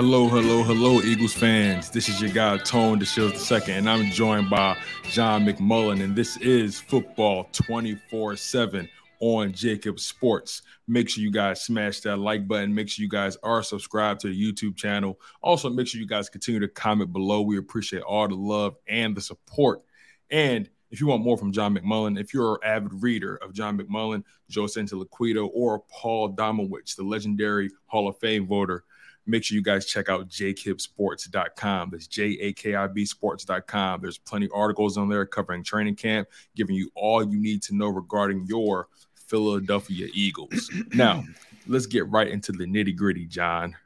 Hello, hello, hello, Eagles fans. This is your guy, Tone DeShields II, and I'm joined by John McMullen, and this is Football 24/7 on JAKIB Sports. Make sure you guys smash that like button. Make sure you guys are subscribed to the YouTube channel. Also, make sure you guys continue to comment below. We appreciate all the love and the support. And if you want more from John McMullen, if you're an avid reader of John McMullen, Joe Santiliquito, or Paul Domowitz, the legendary Hall of Fame voter, make sure you guys check out jkibsports.com. That's JAKIB sports.com. There's plenty of articles on there covering training camp, giving you all you need to know regarding your Philadelphia Eagles. Now, let's get right into the nitty-gritty, John.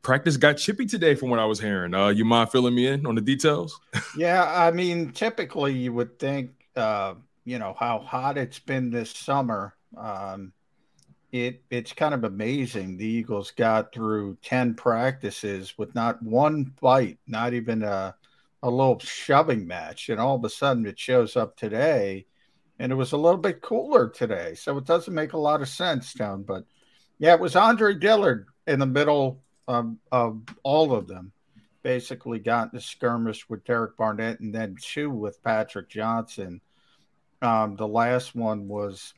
Practice got chippy today from what I was hearing. You mind filling me in on the details? Yeah, I mean, typically you would think, how hot it's been this summer. It's kind of amazing. The Eagles got through 10 practices with not one fight, not even a little shoving match. And all of a sudden it shows up today, and it was a little bit cooler today. So it doesn't make a lot of sense, Tom. But, yeah, it was Andre Dillard in the middle of all of them. Basically got in a skirmish with Derek Barnett and then two with Patrick Johnson. The last one was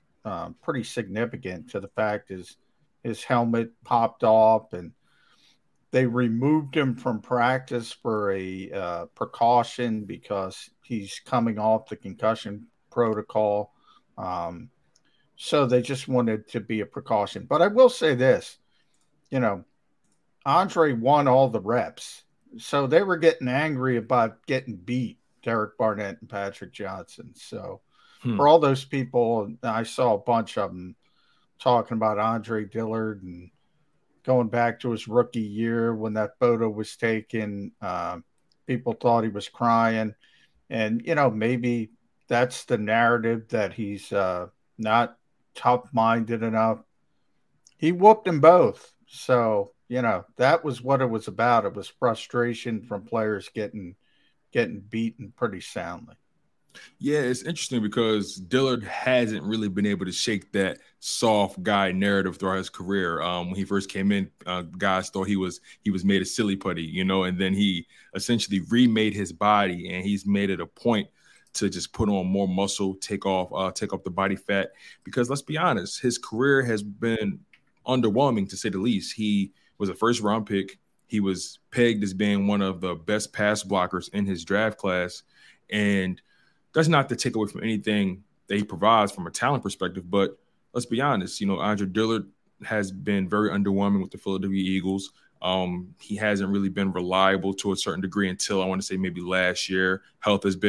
pretty significant to the fact is his helmet popped off, and they removed him from practice for a precaution because he's coming off the concussion protocol. So they just wanted to be a precaution. But I will say this, Andre won all the reps. So they were getting angry about getting beat, Derek Barnett and Patrick Johnson. So for all those people, I saw a bunch of them talking about Andre Dillard and going back to his rookie year when that photo was taken. People thought he was crying. And, maybe that's the narrative that he's not tough-minded enough. He whooped them both. So, that was what it was about. It was frustration from players getting beaten pretty soundly. Yeah, it's interesting because Dillard hasn't really been able to shake that soft guy narrative throughout his career. When he first came in, guys thought he was made a silly putty, and then he essentially remade his body, and he's made it a point to just put on more muscle, take off the body fat. Because let's be honest, his career has been underwhelming to say the least. He was a first-round pick. He was pegged as being one of the best pass blockers in his draft class, and that's not to take away from anything that he provides from a talent perspective. But let's be honest, you know, Andre Dillard has been very underwhelming with the Philadelphia Eagles. He hasn't really been reliable to a certain degree until I want to say maybe last year. Health hasn't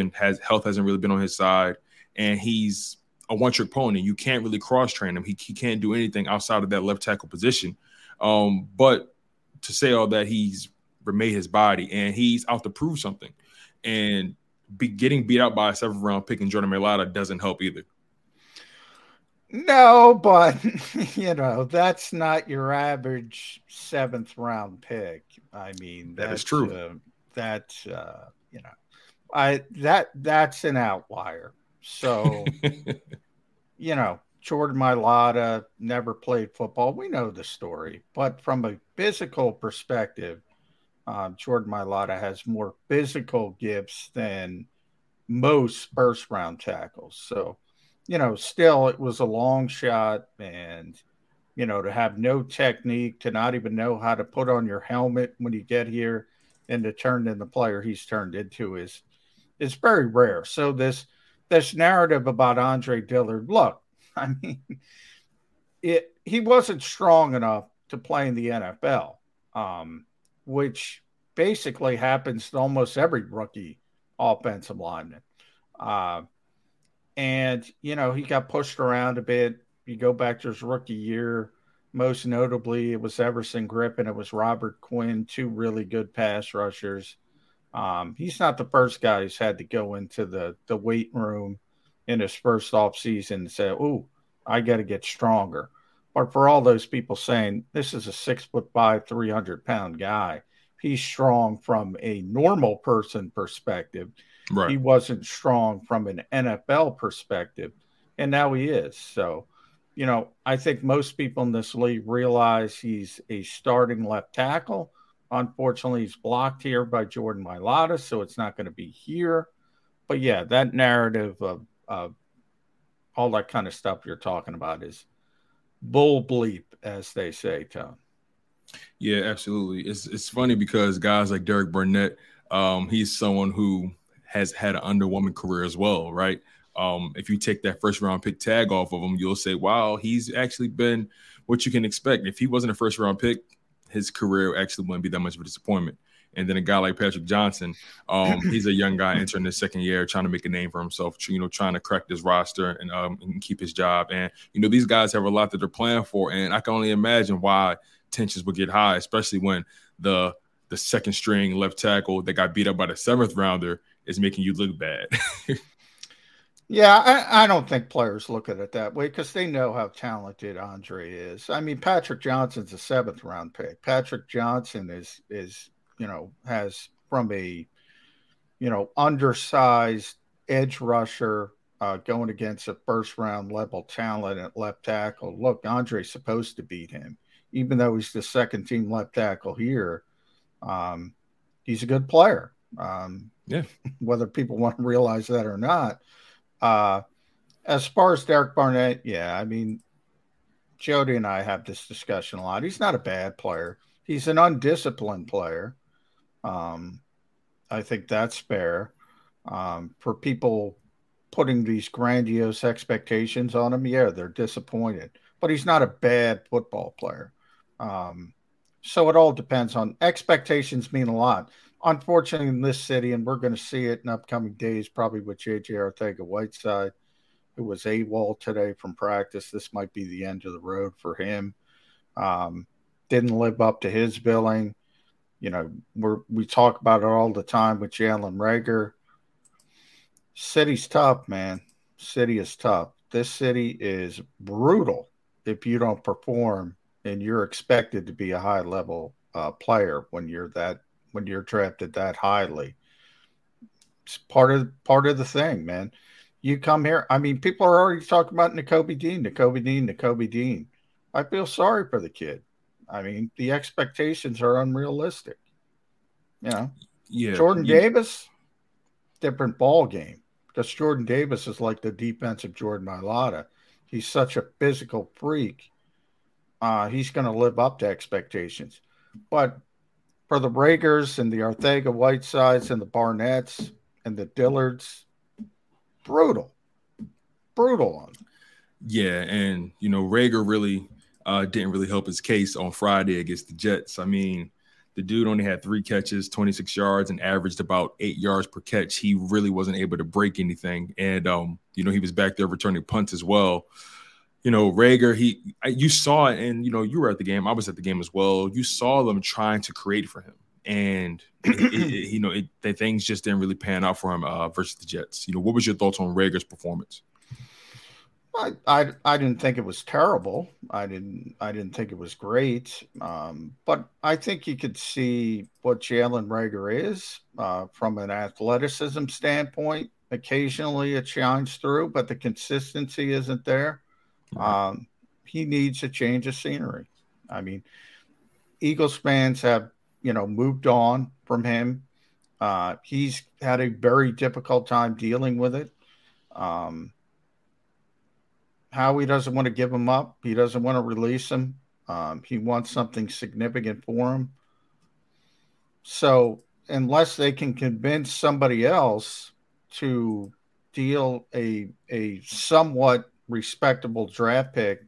really been on his side, and he's a one-trick pony. You can't really cross-train him. He can't do anything outside of that left tackle position. But to say all that, he's remade his body, and he's out to prove something. And getting beat out by a seventh-round pick in Jordan Mailata doesn't help either. No, but, you know, that's not your average seventh-round pick. I mean, that is true. That's an outlier. So, you know, Jordan Mailata never played football. We know the story. But from a physical perspective, Jordan Mailata has more physical gifts than most first-round tackles. So, you know, still it was a long shot. And, you know, to have no technique, to not even know how to put on your helmet when you get here, and to turn in the player he's turned into is very rare. So this narrative about Andre Dillard, look, I mean, he wasn't strong enough to play in the NFL, which basically happens to almost every rookie offensive lineman. And, you know, he got pushed around a bit. You go back to his rookie year, most notably it was Everson Griffin, it was Robert Quinn, two really good pass rushers. He's not the first guy who's had to go into the weight room in his first offseason and say, "Ooh, I got to get stronger." But for all those people saying this is a 6'5", 300-pound guy, he's strong from a normal person perspective. Right. He wasn't strong from an NFL perspective, and now he is. So, you know, I think most people in this league realize he's a starting left tackle. Unfortunately, he's blocked here by Jordan Mailata, so it's not going to be here. But, yeah, that narrative of all that kind of stuff you're talking about is bull bleep, as they say, Tom. Yeah, absolutely. It's funny because guys like Derek Barnett, he's someone who has had an underwhelming career as well, right? If you take that first-round pick tag off of him, you'll say, wow, he's actually been what you can expect. If he wasn't a first-round pick, his career actually wouldn't be that much of a disappointment. And then a guy like Patrick Johnson, he's a young guy entering his second year, trying to make a name for himself, you know, trying to crack this roster and keep his job. And, you know, these guys have a lot that they're playing for, and I can only imagine why tensions would get high, especially when the second-string left tackle that got beat up by the seventh-rounder is making you look bad. Yeah, I don't think players look at it that way because they know how talented Andre is. I mean, Patrick Johnson's a seventh-round pick. Patrick Johnson is you know, has from a, you know, undersized edge rusher going against a first-round level talent at left tackle. Look, Andre's supposed to beat him, even though he's the second-team left tackle here. He's a good player. Yeah, whether people want to realize that or not. As far as Derek Barnett, yeah, I mean, Jody and I have this discussion a lot. He's not a bad player. He's an undisciplined player. I think that's fair. For people putting these grandiose expectations on him, yeah, they're disappointed. But he's not a bad football player. So it all depends on – expectations mean a lot. Unfortunately, in this city, and we're going to see it in upcoming days, probably with JJ Arcega-Whiteside, who was AWOL today from practice. This might be the end of the road for him. Didn't live up to his billing. You know, we talk about it all the time with Jalen Reagor. City's tough, man. City is tough. This city is brutal if you don't perform and you're expected to be a high-level player when you're drafted that highly. It's part of the thing, man. You come here. I mean, people are already talking about Nakobe Dean. I feel sorry for the kid. I mean, the expectations are unrealistic. You know? Yeah. Jordan Davis, different ball game. Because Jordan Davis is like the defensive Jordan Mailata. He's such a physical freak. He's going to live up to expectations. But for the Reagors and the Arcega-Whitesides and the Barnetts and the Dillards, brutal. brutal on him. Yeah, and, you know, Reagor really didn't really help his case on Friday against the Jets. I mean, the dude only had 3 catches, 26 yards, and averaged about 8 yards per catch. He really wasn't able to break anything. And, you know, he was back there returning punts as well. You know, Reagor, you saw it, and, you know, you were at the game. I was at the game as well. You saw them trying to create for him. And, you know, the things just didn't really pan out for him versus the Jets. You know, what was your thoughts on Reagor's performance? I didn't think it was terrible. I didn't think it was great. But I think you could see what Jalen Reagor is from an athleticism standpoint. Occasionally it shines through, but the consistency isn't there. He needs a change of scenery. I mean, Eagles fans have, you know, moved on from him. He's had a very difficult time dealing with it. Howie doesn't want to give him up. He doesn't want to release him. He wants something significant for him. So unless they can convince somebody else to deal a somewhat respectable draft pick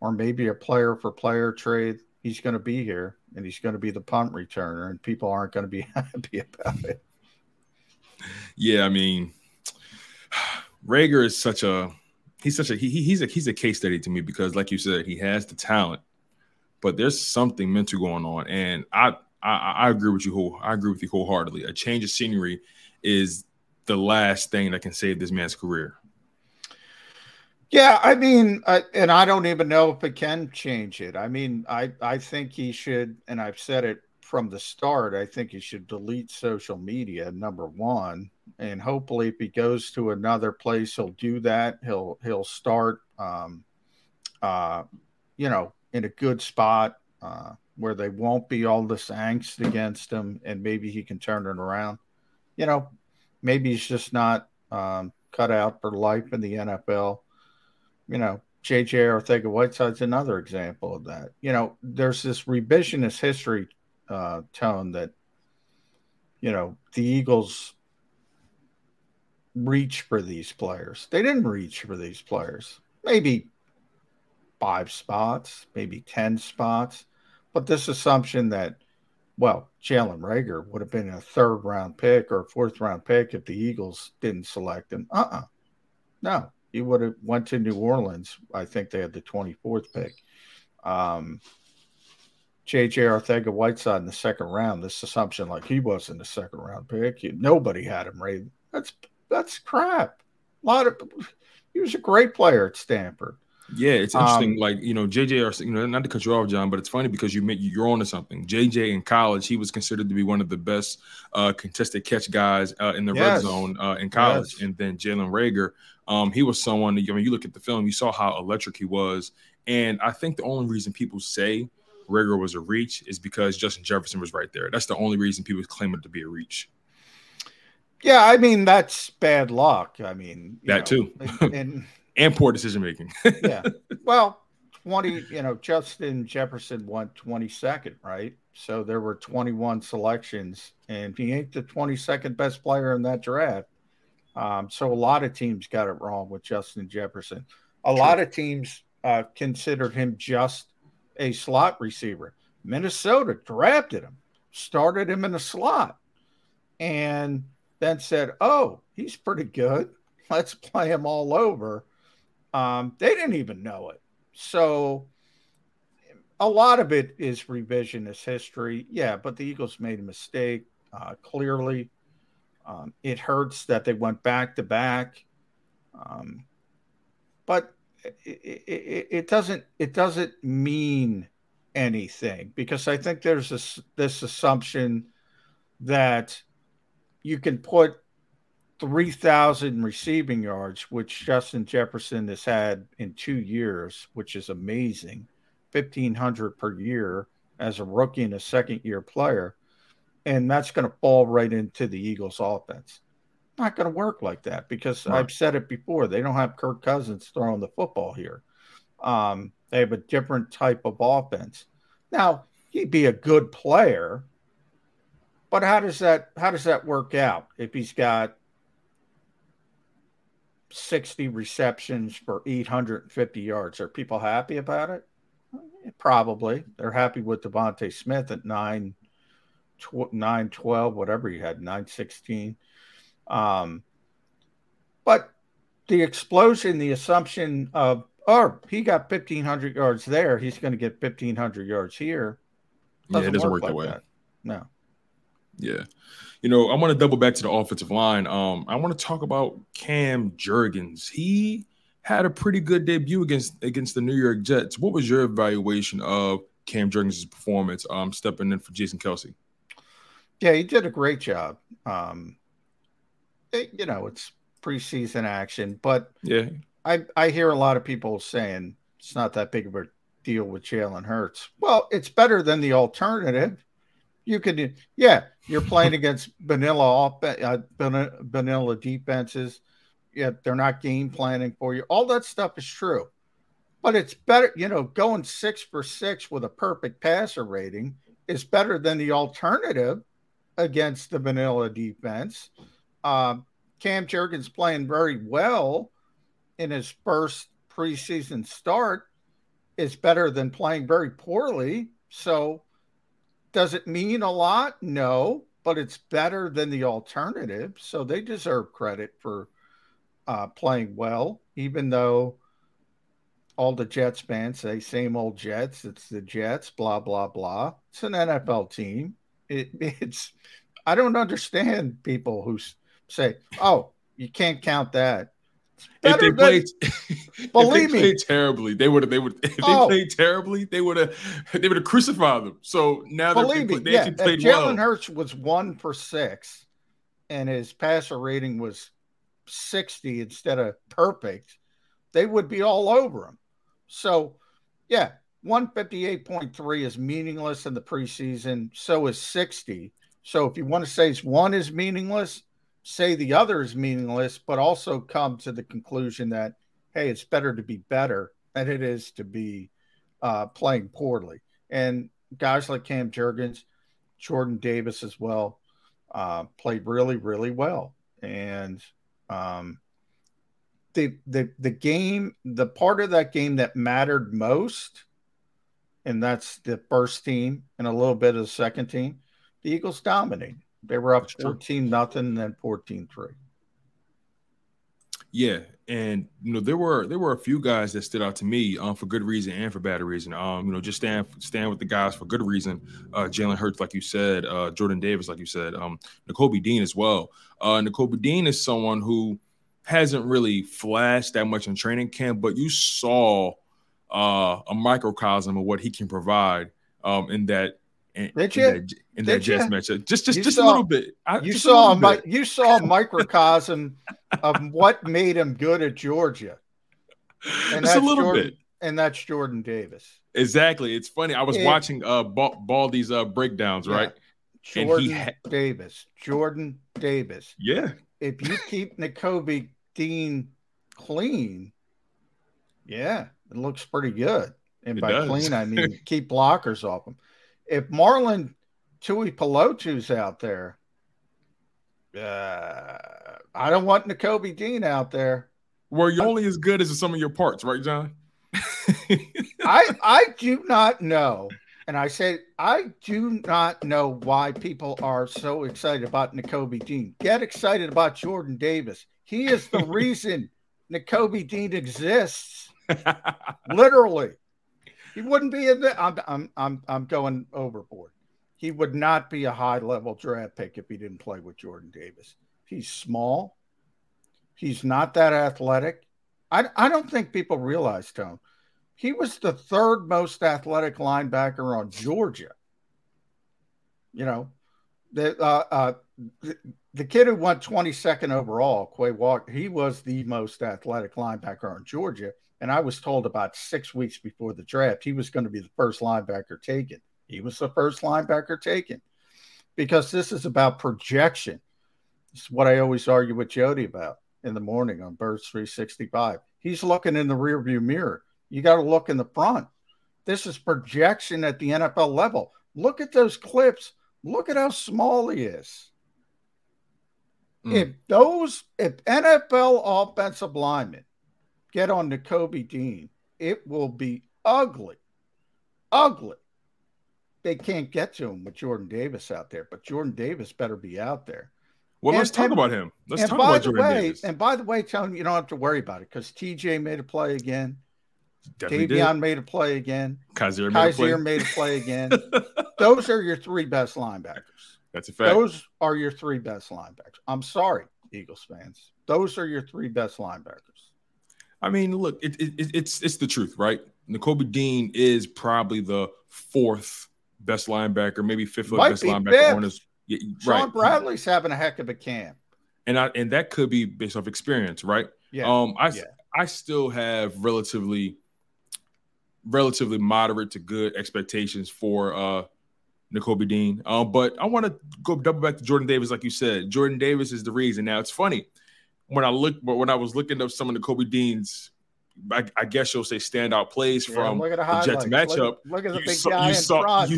or maybe a player-for-player trade, he's going to be here, and he's going to be the punt returner, and people aren't going to be happy about it. Yeah, I mean, Reagor is such a – He's a case study to me because, like you said, he has the talent, but there's something mental going on, and I agree with you wholeheartedly. A change of scenery is the last thing that can save this man's career. Yeah, I mean, and I don't even know if it can change it. I mean, I think he should, and I've said it from the start. I think he should delete social media, number one. And hopefully if he goes to another place, he'll do that. He'll start, you know, in a good spot where they won't be all this angst against him, and maybe he can turn it around. You know, maybe he's just not cut out for life in the NFL. You know, JJ Arcega-Whiteside's another example of that. You know, there's this revisionist history tone that, you know, the Eagles – reach for these players. They didn't reach for these players. Maybe 5 spots, maybe 10 spots. But this assumption that, well, Jalen Reagor would have been a 3rd-round pick or a 4th-round pick if the Eagles didn't select him. No, he would have went to New Orleans. I think they had the 24th pick. J.J. Arcega-Whiteside in the 2nd round, this assumption like he wasn't a 2nd-round pick. Nobody had him, right? That's crap. He was a great player at Stanford. Yeah, it's interesting. Like, you know, JJ, you know, not to cut you off, John, but it's funny because you're onto something. JJ in college, he was considered to be one of the best contested catch guys in the red zone in college. Yes. And then Jalen Reagor, he was someone. I mean, you look at the film, you saw how electric he was, and I think the only reason people say Reagor was a reach is because Justin Jefferson was right there. That's the only reason people claim it to be a reach. Yeah, I mean, that's bad luck. I mean, you know, too. And poor decision making. Yeah. Well, Justin Jefferson went 22nd, right? So there were 21 selections, and he ain't the 22nd best player in that draft. So a lot of teams got it wrong with Justin Jefferson. A lot of teams considered him just a slot receiver. Minnesota drafted him, started him in the slot, and then said, oh, he's pretty good. Let's play him all over. They didn't even know it. So a lot of it is revisionist history. Yeah, but the Eagles made a mistake, clearly. It hurts that they went back-to-back. But it doesn't mean anything, because I think there's this assumption that – you can put 3,000 receiving yards, which Justin Jefferson has had in 2 years, which is amazing, 1,500 per year as a rookie and a second-year player, and that's going to fall right into the Eagles' offense. Not going to work like that because I've said it before. They don't have Kirk Cousins throwing the football here. They have a different type of offense. Now, he'd be a good player, but how does that work out if he's got 60 receptions for 850 yards. Are people happy about it? Probably. They're happy with Devontae Smith at 912, whatever he had, 916. But the explosion, the assumption of, oh, he got 1,500 yards there, he's going to get 1,500 yards here. It doesn't work that way. No. Yeah. You know, I want to double back to the offensive line. I want to talk about Cam Jurgens. He had a pretty good debut against the New York Jets. What was your evaluation of Cam Jurgens' performance stepping in for Jason Kelce? Yeah, he did a great job. It's preseason action, but yeah, I hear a lot of people saying it's not that big of a deal with Jalen Hurts. Well, it's better than the alternative. You could, yeah, you're playing against vanilla defenses. Yeah, they're not game planning for you. All that stuff is true, but it's better, going 6 for 6 with a perfect passer rating is better than the alternative against the vanilla defense. Cam Jurgens playing very well in his first preseason start is better than playing very poorly. So does it mean a lot? No, but it's better than the alternative. So they deserve credit for playing well, even though all the Jets fans say same old Jets, it's the Jets, blah, blah, blah. It's an NFL team. I don't understand people who say, oh, you can't count that. If they played terribly, they would have crucified them. So now they played well. Jalen Hurts was 1 for 6 and his passer rating was 60 instead of perfect, they would be all over him. So yeah, 158.3 is meaningless in the preseason. So is 60. So if you want to say one is meaningless, say the other is meaningless, but also come to the conclusion that, hey, it's better to be better than it is to be playing poorly. And guys like Cam Jurgens, Jordan Davis as well, played really, really well. And the part of that game that mattered most, and that's the first team and a little bit of the second team, the Eagles dominated. They were up 14-0 and then 14-3. Yeah, and there were a few guys that stood out to me for good reason and for bad reason. Just stand with the guys for good reason. Jalen Hurts, like you said, Jordan Davis, like you said, Nakobe Dean as well. Nakobe Dean is someone who hasn't really flashed that much in training camp, but you saw a microcosm of what he can provide in that. In that Jets matchup, just a little bit. You saw a microcosm of what made him good at Georgia. And just a little bit. And that's Jordan Davis. Exactly. It's funny. I was watching Baldy's breakdowns, right? Yeah. Jordan Davis. Yeah. If you keep Nakobe Dean clean, yeah, it looks pretty good. And clean, I mean keep blockers off him. If Marlon Tuipilotu's out there, I don't want Nakobe Dean out there. Well, you're only as good as the sum of your parts, right, John? I do not know. And I say, I do not know why people are so excited about Nakobe Dean. Get excited about Jordan Davis. He is the reason Nakobe Dean exists, literally. He wouldn't be in the. I'm going overboard. He would not be a high level draft pick if he didn't play with Jordan Davis. He's small. He's not that athletic. I don't think people realize, Tone, he was the third most athletic linebacker on Georgia. The kid who went 22nd overall, Quez Watkins, he was the most athletic linebacker on Georgia. And I was told about 6 weeks before the draft, he was going to be the first linebacker taken. He was the first linebacker taken because this is about projection. It's what I always argue with Jody about in the morning on Birds 365. He's looking in the rearview mirror. You got to look in the front. This is projection at the NFL level. Look at those clips. Look at how small he is. If NFL offensive linemen get on Nakobe Dean, it will be ugly. Ugly. They can't get to him with Jordan Davis out there, but Jordan Davis better be out there. Well, let's talk about him. Let's talk about Jordan Davis. And by the way, Tony, you don't have to worry about it because TJ made a play again. Davion made a play again. Kaiser made a play again. Those are your three best linebackers. That's a fact. Those are your three best linebackers. I'm sorry, Eagles fans. Those are your three best linebackers. I mean, look, it's the truth, right? Nakobe Dean is probably the fourth best linebacker, maybe fifth best linebacker on his. Yeah, right. Sean Bradley's having a heck of a camp. And that could be based off experience, right? Yeah. I still have relatively moderate to good expectations for Nakobe Dean. But I want to go double back to Jordan Davis, like you said. Jordan Davis is the reason. Now, it's funny. When I was looking up some of Nakobe Dean's, I guess you'll say standout plays from the Jets matchup. Look at the big guy in front.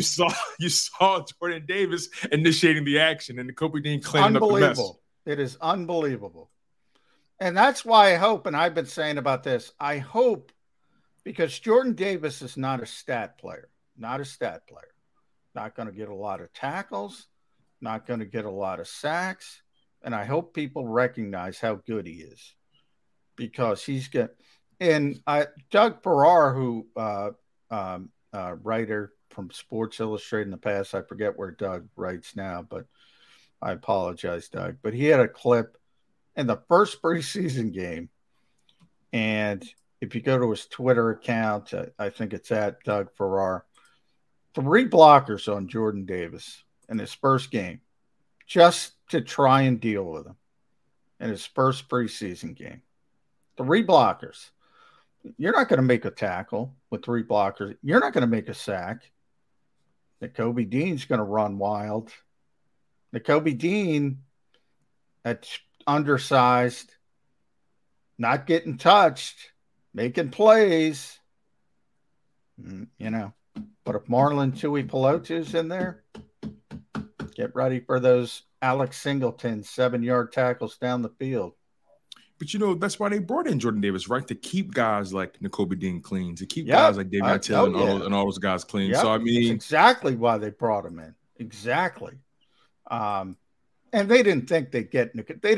You saw Jordan Davis initiating the action and Nakobe Dean cleaning up the mess. It is unbelievable. And that's why I hope, and I've been saying about this, I hope, because Jordan Davis is not a stat player. Not going to get a lot of tackles, not going to get a lot of sacks. And I hope people recognize how good he is because he's got. And Doug Farrar, who writer from Sports Illustrated in the past, I forget where Doug writes now, but I apologize, Doug. But he had a clip in the first preseason game, and if you go to his Twitter account, I think it's at Doug Farrar, 3 blockers on Jordan Davis in his first game, just to try and deal with him in his first preseason game. 3 blockers. You're not going to make a tackle with 3 blockers. You're not going to make a sack. Nakobe Dean's going to run wild. Nakobe Dean, that's undersized, not getting touched, making plays. You know, but if Marlon Tui-Pelotu's in there, get ready for those Alex Singleton 7-yard tackles down the field. But, you know, that's why they brought in Jordan Davis, right? To keep guys like Nakobe Dean clean, to keep guys like David Attell and all those guys clean. Yep. So, I mean. That's exactly why they brought him in. Exactly. And they didn't think they'd get Nakobe.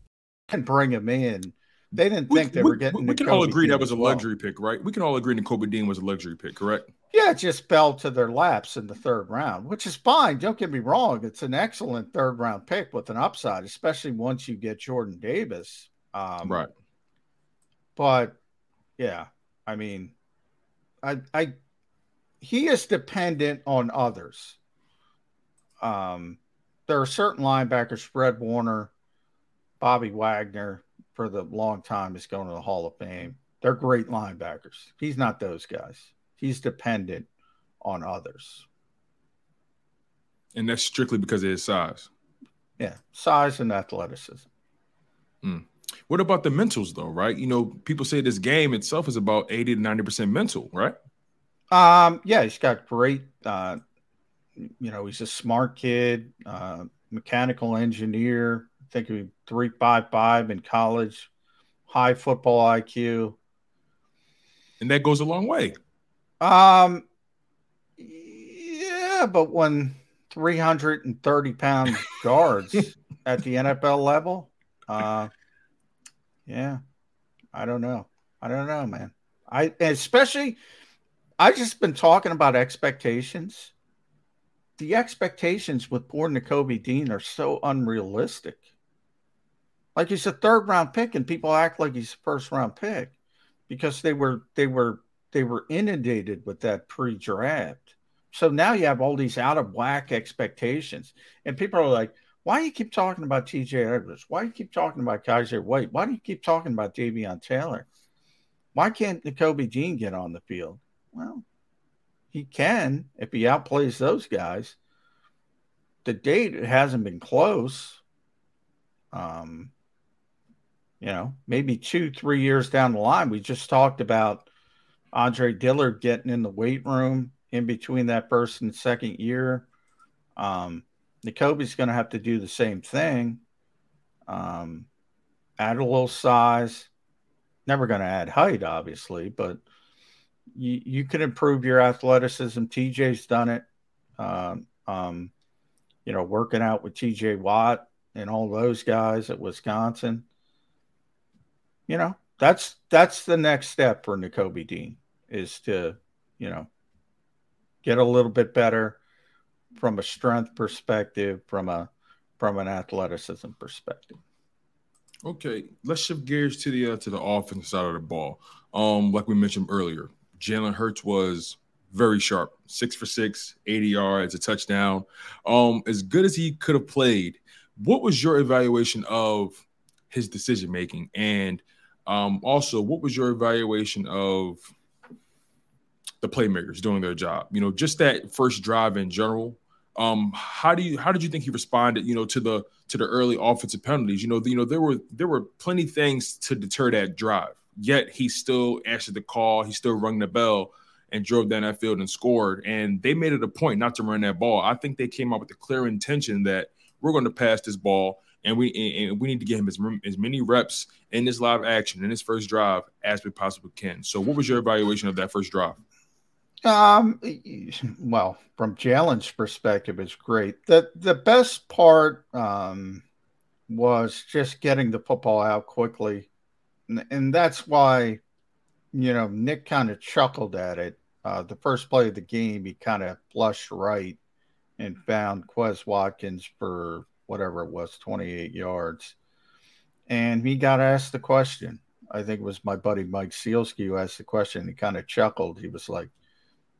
And bring him in. They didn't think they were getting. We can all agree that was a luxury pick, right? We can all agree Nakobe Dean was a luxury pick, correct? Yeah, it just fell to their laps in the third round, which is fine. Don't get me wrong; it's an excellent third round pick with an upside, especially once you get Jordan Davis. Right. But yeah, I mean, he is dependent on others. There are certain linebackers, Fred Warner, Bobby Wagner, for the long time, is going to the Hall of Fame. They're great linebackers. He's not those guys. He's dependent on others. And that's strictly because of his size. Yeah, size and athleticism. Mm. What about the mentals, though, right? You know, people say this game itself is about 80 to 90% mental, right? Yeah, he's got great, you know, he's a smart kid, mechanical engineer. I think he was 3.55 in college, high football IQ. And that goes a long way. Yeah, but when 330-pound guards at the NFL level, yeah, I don't know, man. I've just been talking about expectations. The expectations with poor Nakobe Dean are so unrealistic. Like, he's a third-round pick, and people act like he's a first-round pick because they were inundated with that pre-draft. So now you have all these out-of-whack expectations, and people are like, why do you keep talking about TJ Edwards? Why do you keep talking about Kaiser White? Why do you keep talking about Davion Taylor? Why can't Nakobe Dean get on the field? Well, he can if he outplays those guys. The date hasn't been close. You know, maybe 2-3 years down the line. We just talked about Andre Dillard getting in the weight room in between that first and second year. Nakobe's going to have to do the same thing. Add a little size. Never going to add height, obviously, but you can improve your athleticism. TJ's done it. You know, working out with TJ Watt and all those guys at Wisconsin. You know, that's the next step for Nakobe Dean is to, you know, get a little bit better from a strength perspective, from an athleticism perspective. Okay, let's shift gears to the offensive side of the ball. Like we mentioned earlier, Jalen Hurts was very sharp, 6 for 6, 80 yards, a touchdown. As good as he could have played, what was your evaluation of his decision making, and also what was your evaluation of the playmakers doing their job? You know, just that first drive in general. How did you think he responded, you know, to the early offensive penalties? You know, there were plenty of things to deter that drive, yet he still answered the call. He still rung the bell and drove down that field and scored. And they made it a point not to run that ball. I think they came out with the clear intention that we're going to pass this ball, and we need to get him as many reps in this live action in his first drive as we possibly can. So what was your evaluation of that first drive? Well, from Jalen's perspective, it's great. The best part was just getting the football out quickly. And that's why, you know, Nick kind of chuckled at it. The first play of the game, he kind of flushed right and found Quez Watkins for whatever it was, 28 yards. And he got asked the question. I think it was my buddy Mike Sealski who asked the question. He kind of chuckled. He was like,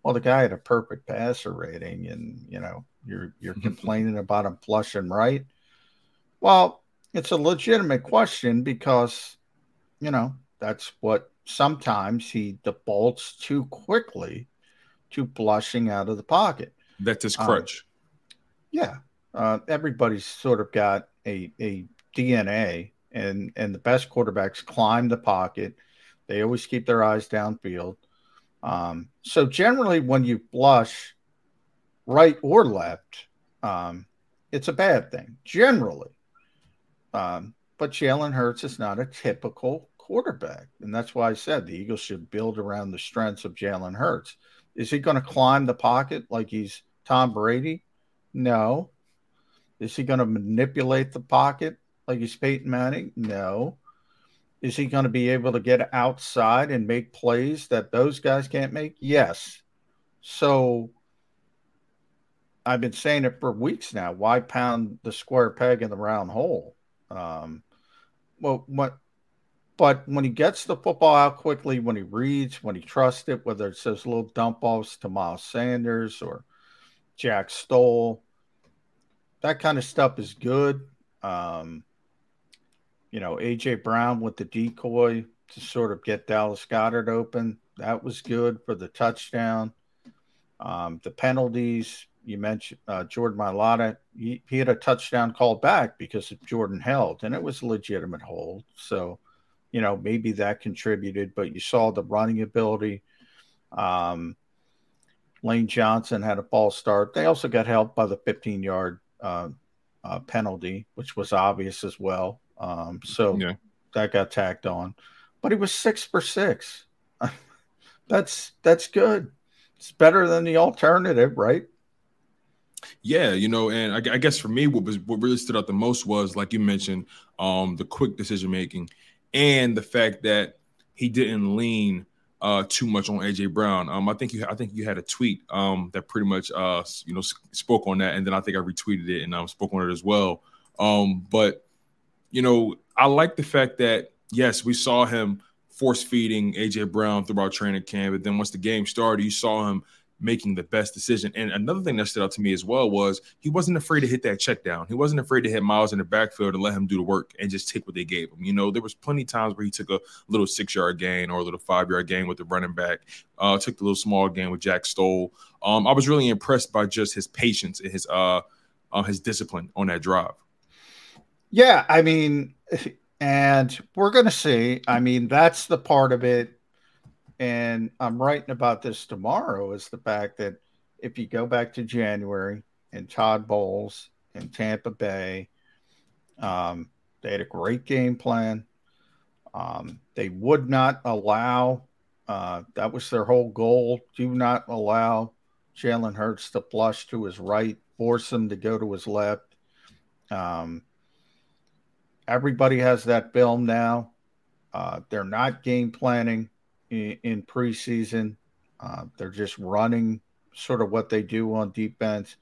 well, the guy had a perfect passer rating, and, you know, you're complaining about him flushing right. Well, it's a legitimate question because, you know, that's what sometimes he defaults too quickly to flushing out of the pocket. That's his crutch. Yeah. Everybody's sort of got a DNA, and the best quarterbacks climb the pocket. They always keep their eyes downfield. So generally when you flush right or left, it's a bad thing generally. But Jalen Hurts is not a typical quarterback. And that's why I said the Eagles should build around the strengths of Jalen Hurts. Is he going to climb the pocket like he's Tom Brady? No. Is he going to manipulate the pocket like he's Peyton Manning? No. Is he going to be able to get outside and make plays that those guys can't make? Yes. So I've been saying it for weeks now. Why pound the square peg in the round hole? But when he gets the football out quickly, when he reads, when he trusts it, whether it's those little dump offs to Miles Sanders or Jack Stoll, that kind of stuff is good. You know, AJ Brown with the decoy to sort of get Dallas Goedert open. That was good for the touchdown. The penalties, you mentioned Jordan Mailata. He had a touchdown called back because of Jordan held, and it was a legitimate hold. So, you know, maybe that contributed, but you saw the running ability. Lane Johnson had a false start. They also got helped by the 15-yard penalty, which was obvious as well. That got tacked on. But he was 6 for 6. That's good. It's better than the alternative, right? Yeah, you know, and I guess for me, what really stood out the most was, like you mentioned, the quick decision-making and the fact that he didn't lean too much on AJ Brown. I think you had a tweet that pretty much spoke on that, and then I think I retweeted it and spoke on it as well. But you know, I like the fact that yes, we saw him force feeding AJ Brown throughout training camp, but then once the game started, you saw him making the best decision. And another thing that stood out to me as well was he wasn't afraid to hit that check down. He wasn't afraid to hit Miles in the backfield and let him do the work and just take what they gave him. You know, there was plenty of times where he took a little 6-yard gain or a little 5-yard gain with the running back, took the little small gain with Jack Stoll. I was really impressed by just his patience and his discipline on that drive. Yeah, I mean, and we're going to see. I mean, that's the part of it. And I'm writing about this tomorrow, is the fact that if you go back to January and Todd Bowles and Tampa Bay, they had a great game plan. They would not allow, that was their whole goal, do not allow Jalen Hurts to flush to his right, force him to go to his left. Everybody has that film now. They're not game planning in preseason. They're just running sort of what they do on defense.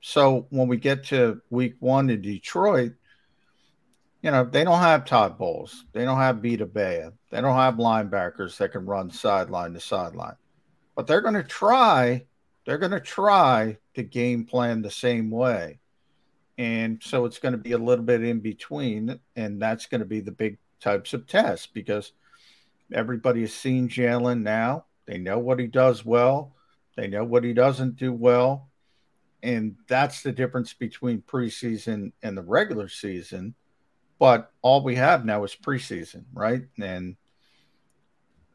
So when we get to week 1 in Detroit, you know, they don't have Todd Bowles. They don't have Vita Vea. They don't have linebackers that can run sideline to sideline. But they're going to try. They're going to try to game plan the same way. And so it's going to be a little bit in between, and that's going to be the big types of tests, because everybody has seen Jalen now. They know what he does well. They know what he doesn't do well. And that's the difference between preseason and the regular season. But all we have now is preseason, right? And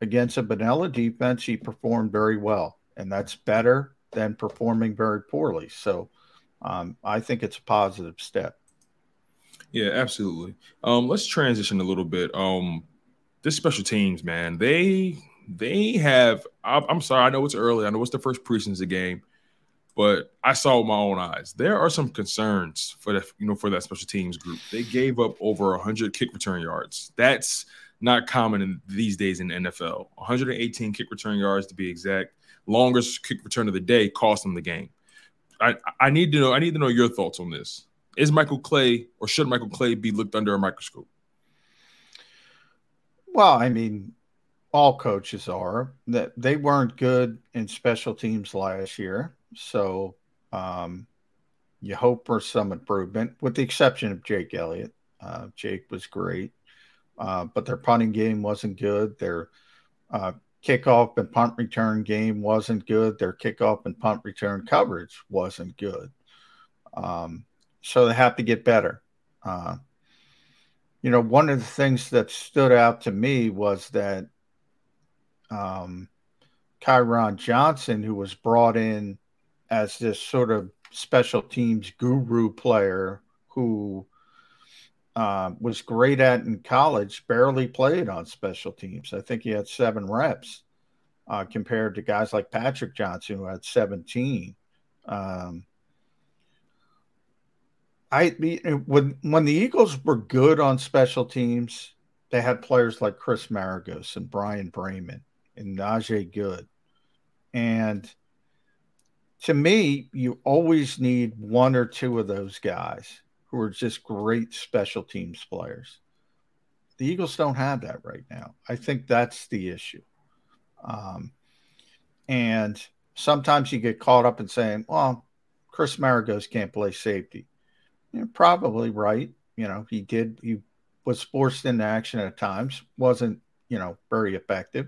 against a vanilla defense, he performed very well. And that's better than performing very poorly. So I think it's a positive step. Yeah, absolutely. Let's transition a little bit. This special teams, man, they have – I'm sorry, I know it's early. I know it's the first preseason game, but I saw with my own eyes. There are some concerns for the, you know, for that special teams group. They gave up over 100 kick return yards. That's not common these days in the NFL. 118 kick return yards, to be exact. Longest kick return of the day cost them the game. I need to know your thoughts on this. Is Michael Clay, or should Michael Clay be looked under a microscope? Well, I mean, all coaches are. They weren't good in special teams last year, so you hope for some improvement, with the exception of Jake Elliott. Jake was great, but their punting game wasn't good. Their kickoff and punt return game wasn't good. Their kickoff and punt return coverage wasn't good. So they have to get better. You know, one of the things that stood out to me was that Kyron Johnson, who was brought in as this sort of special teams guru player who was great at in college, barely played on special teams. I think he had 7 reps compared to guys like Patrick Johnson, who had 17. When the Eagles were good on special teams, they had players like Chris Maragos and Brian Brayman and Najee Good. And to me, you always need one or two of those guys who are just great special teams players. The Eagles don't have that right now. I think that's the issue. And sometimes you get caught up in saying, well, Chris Maragos can't play safety. You're probably right. You know, he was forced into action at times, wasn't, you know, very effective.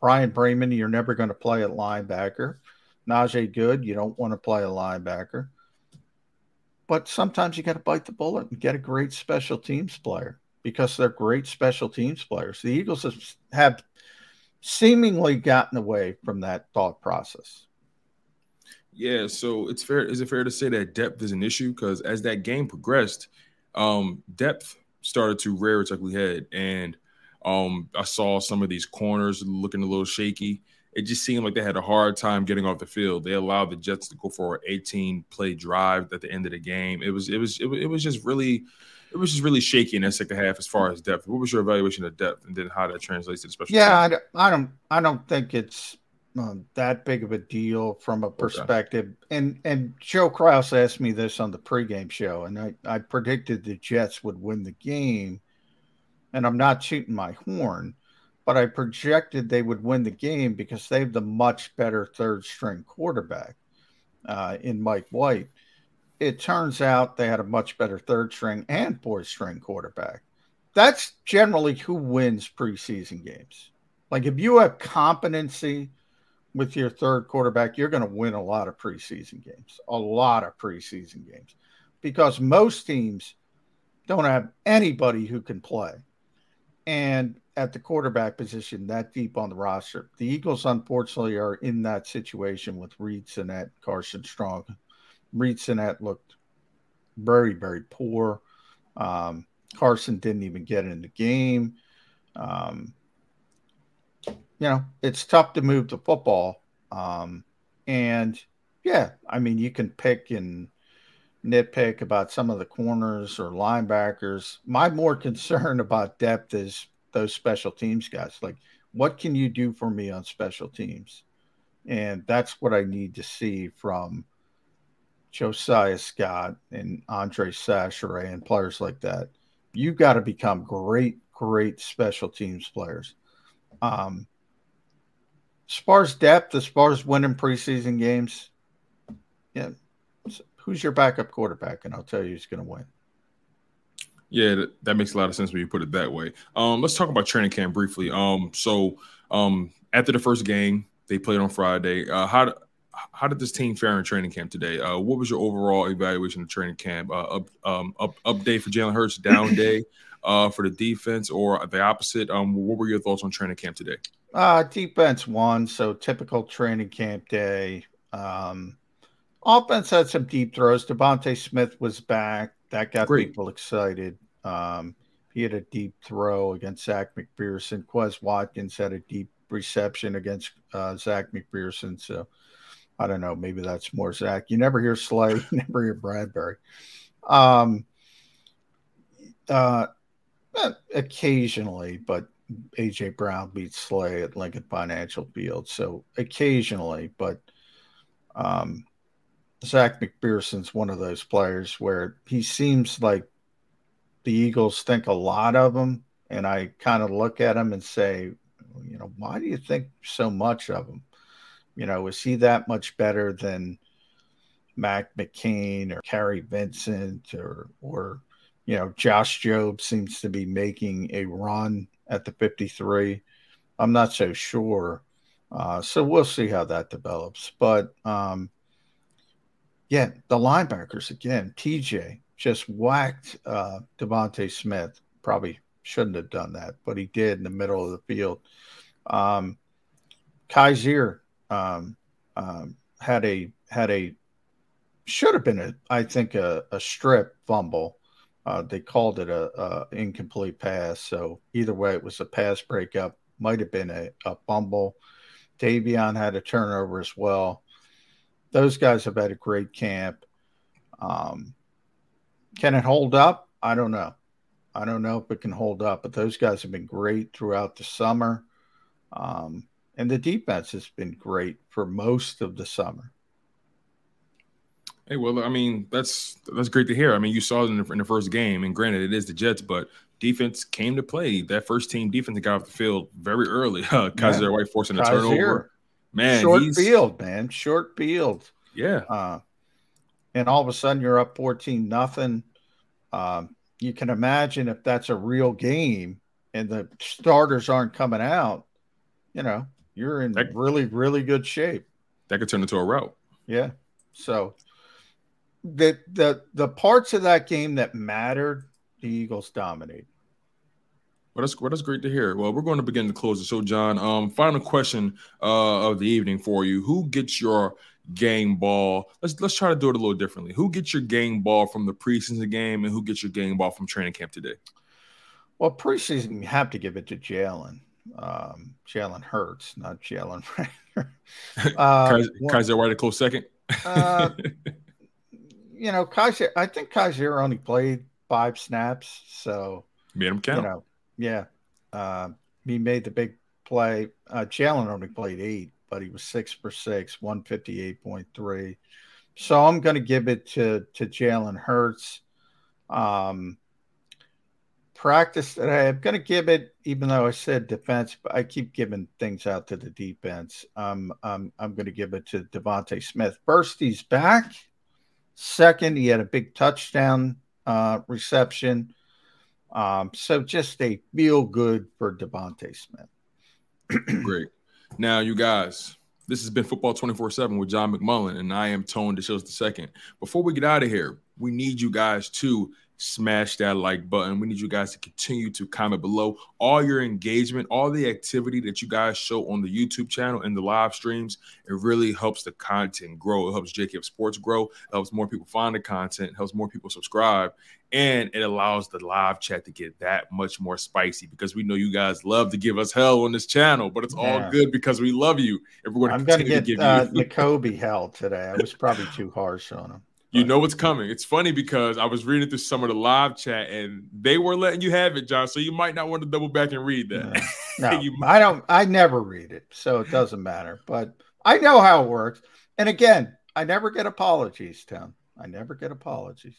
Brian Brayman, you're never going to play at linebacker. Najee Good, you don't want to play a linebacker. But sometimes you got to bite the bullet and get a great special teams player because they're great special teams players. The Eagles have seemingly gotten away from that thought process. Yeah, so it's fair. Is it fair to say that depth is an issue? Because as that game progressed, depth started to rear its ugly head, and I saw some of these corners looking a little shaky. It just seemed like they had a hard time getting off the field. They allowed the Jets to go for an 18-play drive at the end of the game. It was just really shaky in that second half as far as depth. What was your evaluation of depth, and then how that translates to the special? Yeah, I don't think it's that big of a deal from a perspective. Okay. And Joe Krause asked me this on the pregame show, and I predicted the Jets would win the game. And I'm not shooting my horn, but I projected they would win the game because they have the much better third-string quarterback in Mike White. It turns out they had a much better third-string and fourth-string quarterback. That's generally who wins preseason games. Like, if you have competency with your third quarterback, you're going to win a lot of preseason games, because most teams don't have anybody who can play. And at the quarterback position, that deep on the roster, the Eagles, unfortunately, are in that situation with Reed Sinnott, Carson Strong. Reed Sinnott looked very, very poor. Carson didn't even get in the game. It's tough to move the football. You can pick and nitpick about some of the corners or linebackers. My more concern about depth is those special teams guys. Like, what can you do for me on special teams? And that's what I need to see from Josiah Scott and Andre Sacheret and players like that. You've got to become great, great special teams players. As far as depth, as far as winning preseason games, yeah, who's your backup quarterback? And I'll tell you who's going to win. Yeah, that makes a lot of sense when you put it that way. Let's talk about training camp briefly. After the first game, they played on Friday. How did this team fare in training camp today? What was your overall evaluation of training camp? Up day for Jalen Hurts, down day for the defense, or the opposite? What were your thoughts on training camp today? Defense won, so typical training camp day. Offense had some deep throws. Devontae Smith was back. That got people excited. He had a deep throw against Zech McPhearson. Quez Watkins had a deep reception against Zech McPhearson. So, I don't know. Maybe that's more Zach. You never hear Slay. You never hear Bradbury. Occasionally, but AJ Brown beat Slay at Lincoln Financial Field. So, occasionally, but Zach McPhearson's one of those players where he seems like the Eagles think a lot of him, and I kind of look at him and say, why do you think so much of him? Is he that much better than Mac McCain or Kerry Vincent or Josh Jobe seems to be making a run at the 53? I'm not so sure. So we'll see how that develops. But the linebackers, again, TJ just whacked Devontae Smith. Probably shouldn't have done that, but he did in the middle of the field. Kaiser should have been a strip fumble. They called it a incomplete pass. So either way, it was a pass breakup. Might've been a fumble. Davion had a turnover as well. Those guys have had a great camp. Can it hold up? I don't know. I don't know if it can hold up, but those guys have been great throughout the summer. And the defense has been great for most of the summer. Hey, well, that's great to hear. You saw it in the first game, and granted, it is the Jets, but defense came to play. That first team defense got off the field very early. Kaiser White forcing a turnover. Man, short field. Yeah. And all of a sudden, you're up 14-0. You can imagine if that's a real game and the starters aren't coming out, you're in really, really good shape. that could turn into a rout. Yeah. So the parts of that game that mattered, the Eagles dominated. Well, that's great to hear. Well, we're going to begin to close the show, John. Final question of the evening for you. Who gets your game ball? Let's try to do it a little differently. Who gets your game ball from the preseason game, and who gets your game ball from training camp today? Well, preseason, you have to give it to Jalen. Jalen Hurts, not Jalen Reagor. Kaiser White a close second? You know, Kaiser, I think Kaiser only played 5 snaps, so made him count. You know, yeah. He made the big play. Jalen only played 8, but he was 6 for 6, 158.3. So I'm going to give it to Jalen Hurts. Practice today, I'm going to give it, even though I said defense, but I keep giving things out to the defense. I'm going to give it to Devontae Smith. First, he's back. Second, he had a big touchdown reception. So just a feel good for Devontae Smith. Great. Now, you guys, this has been Football 24/7 with John McMullen, and I am Tone DeShields II. Before we get out of here, we need you guys to smash that like button. We need you guys to continue to comment below. All your engagement, all the activity that you guys show on the YouTube channel and the live streams, it really helps the content grow. It helps JAKIB Sports grow. It helps more people find the content. It helps more people subscribe. And it allows the live chat to get that much more spicy, because we know you guys love to give us hell on this channel, but it's all good because we love you. And we're going to give you Nakobe hell today. I was probably too harsh on him. You know what's coming. It's funny because I was reading through some of the live chat, and they were letting you have it, John. So you might not want to double back and read that. No, I don't. I never read it, so it doesn't matter. But I know how it works. And again, I never get apologies, Tom. I never get apologies.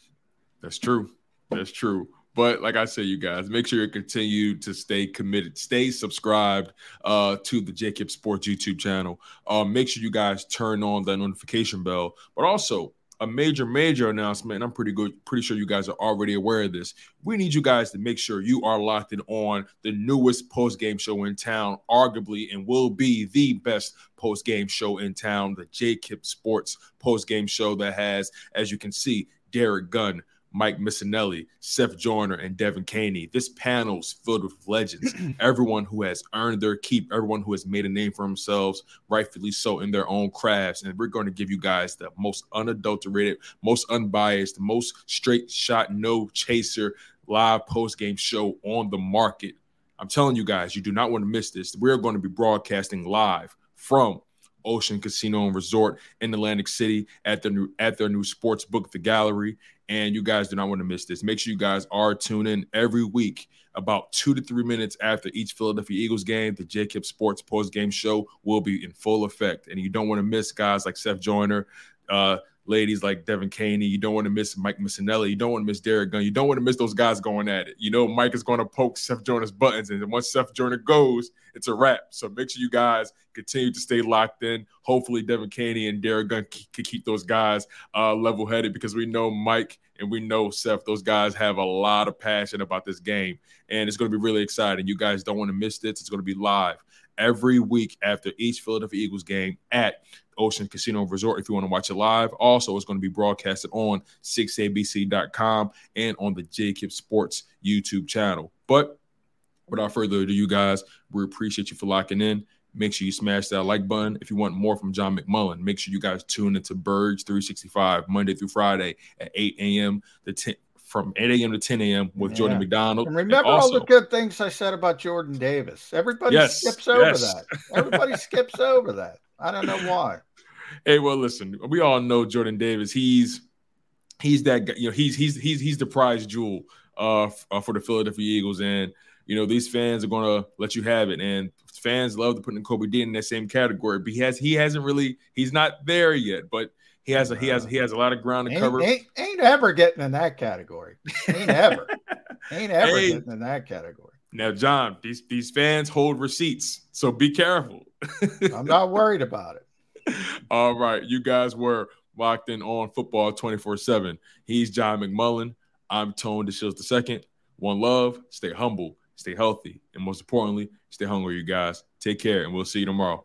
That's true. That's true. But like I said, you guys, make sure you continue to stay committed. Stay subscribed to the JAKIB Sports YouTube channel. Make sure you guys turn on that notification bell. But also, a major announcement, and I'm pretty sure you guys are already aware of this. We need you guys to make sure you are locked in on the newest post-game show in town, arguably, and will be the best post-game show in town, the JAKIB Sports post-game show that has, as you can see, Derek Gunn, Mike Missinelli, Seth Joyner, and Devin Caney. This panel's filled with legends, everyone who has earned their keep, everyone who has made a name for themselves, rightfully so, in their own crafts. And we're going to give you guys the most unadulterated, most unbiased, most straight shot, no chaser live post-game show on the market. I'm telling you guys, you do not want to miss this. We're going to be broadcasting live from Ocean Casino and Resort in Atlantic City at their new sports book, The Gallery. And you guys do not want to miss this. Make sure you guys are tuned in every week about 2 to 3 minutes after each Philadelphia Eagles game. The JAKIB Sports post-game show will be in full effect. And you don't want to miss guys like Seth Joyner, ladies like Devin Caney. You don't want to miss Mike Missinelli. You don't want to miss Derek Gunn. You don't want to miss those guys going at it. You know Mike is going to poke Seth Joyner's buttons, and once Seth Joyner goes, it's a wrap. So make sure you guys continue to stay locked in. Hopefully Devin Caney and Derek Gunn can keep those guys level-headed, because we know Mike and we know Seth. Those guys have a lot of passion about this game, and it's going to be really exciting. You guys don't want to miss this. It's going to be live every week after each Philadelphia Eagles game at Ocean Casino Resort if you want to watch it live. Also, it's going to be broadcasted on 6abc.com and on the JAKIB Sports YouTube channel. But without further ado, you guys, we appreciate you for locking in. Make sure you smash that like button. If you want more from John McMullen, make sure you guys tune into Burge 365 Monday through Friday at 8 a.m. From 8 a.m. to 10 a.m. with Jordan McDonald. And remember all the good things I said about Jordan Davis. Everybody skips over that. Everybody skips over that. I don't know why. Hey, well, listen, we all know Jordan Davis. He's that guy. You know, he's the prize jewel for the Philadelphia Eagles, and you know these fans are gonna let you have it. And fans love to put Nakobe Dean in that same category, but he's not there yet, but He has a lot of ground to cover. Ain't ever getting in that category. Ain't ever getting in that category. Now, John, these fans hold receipts, so be careful. I'm not worried about it. All right, you guys were locked in on Football 24/7. He's John McMullen. I'm Tone DeShields II. One love. Stay humble. Stay healthy, and most importantly, stay hungry. You guys take care, and we'll see you tomorrow.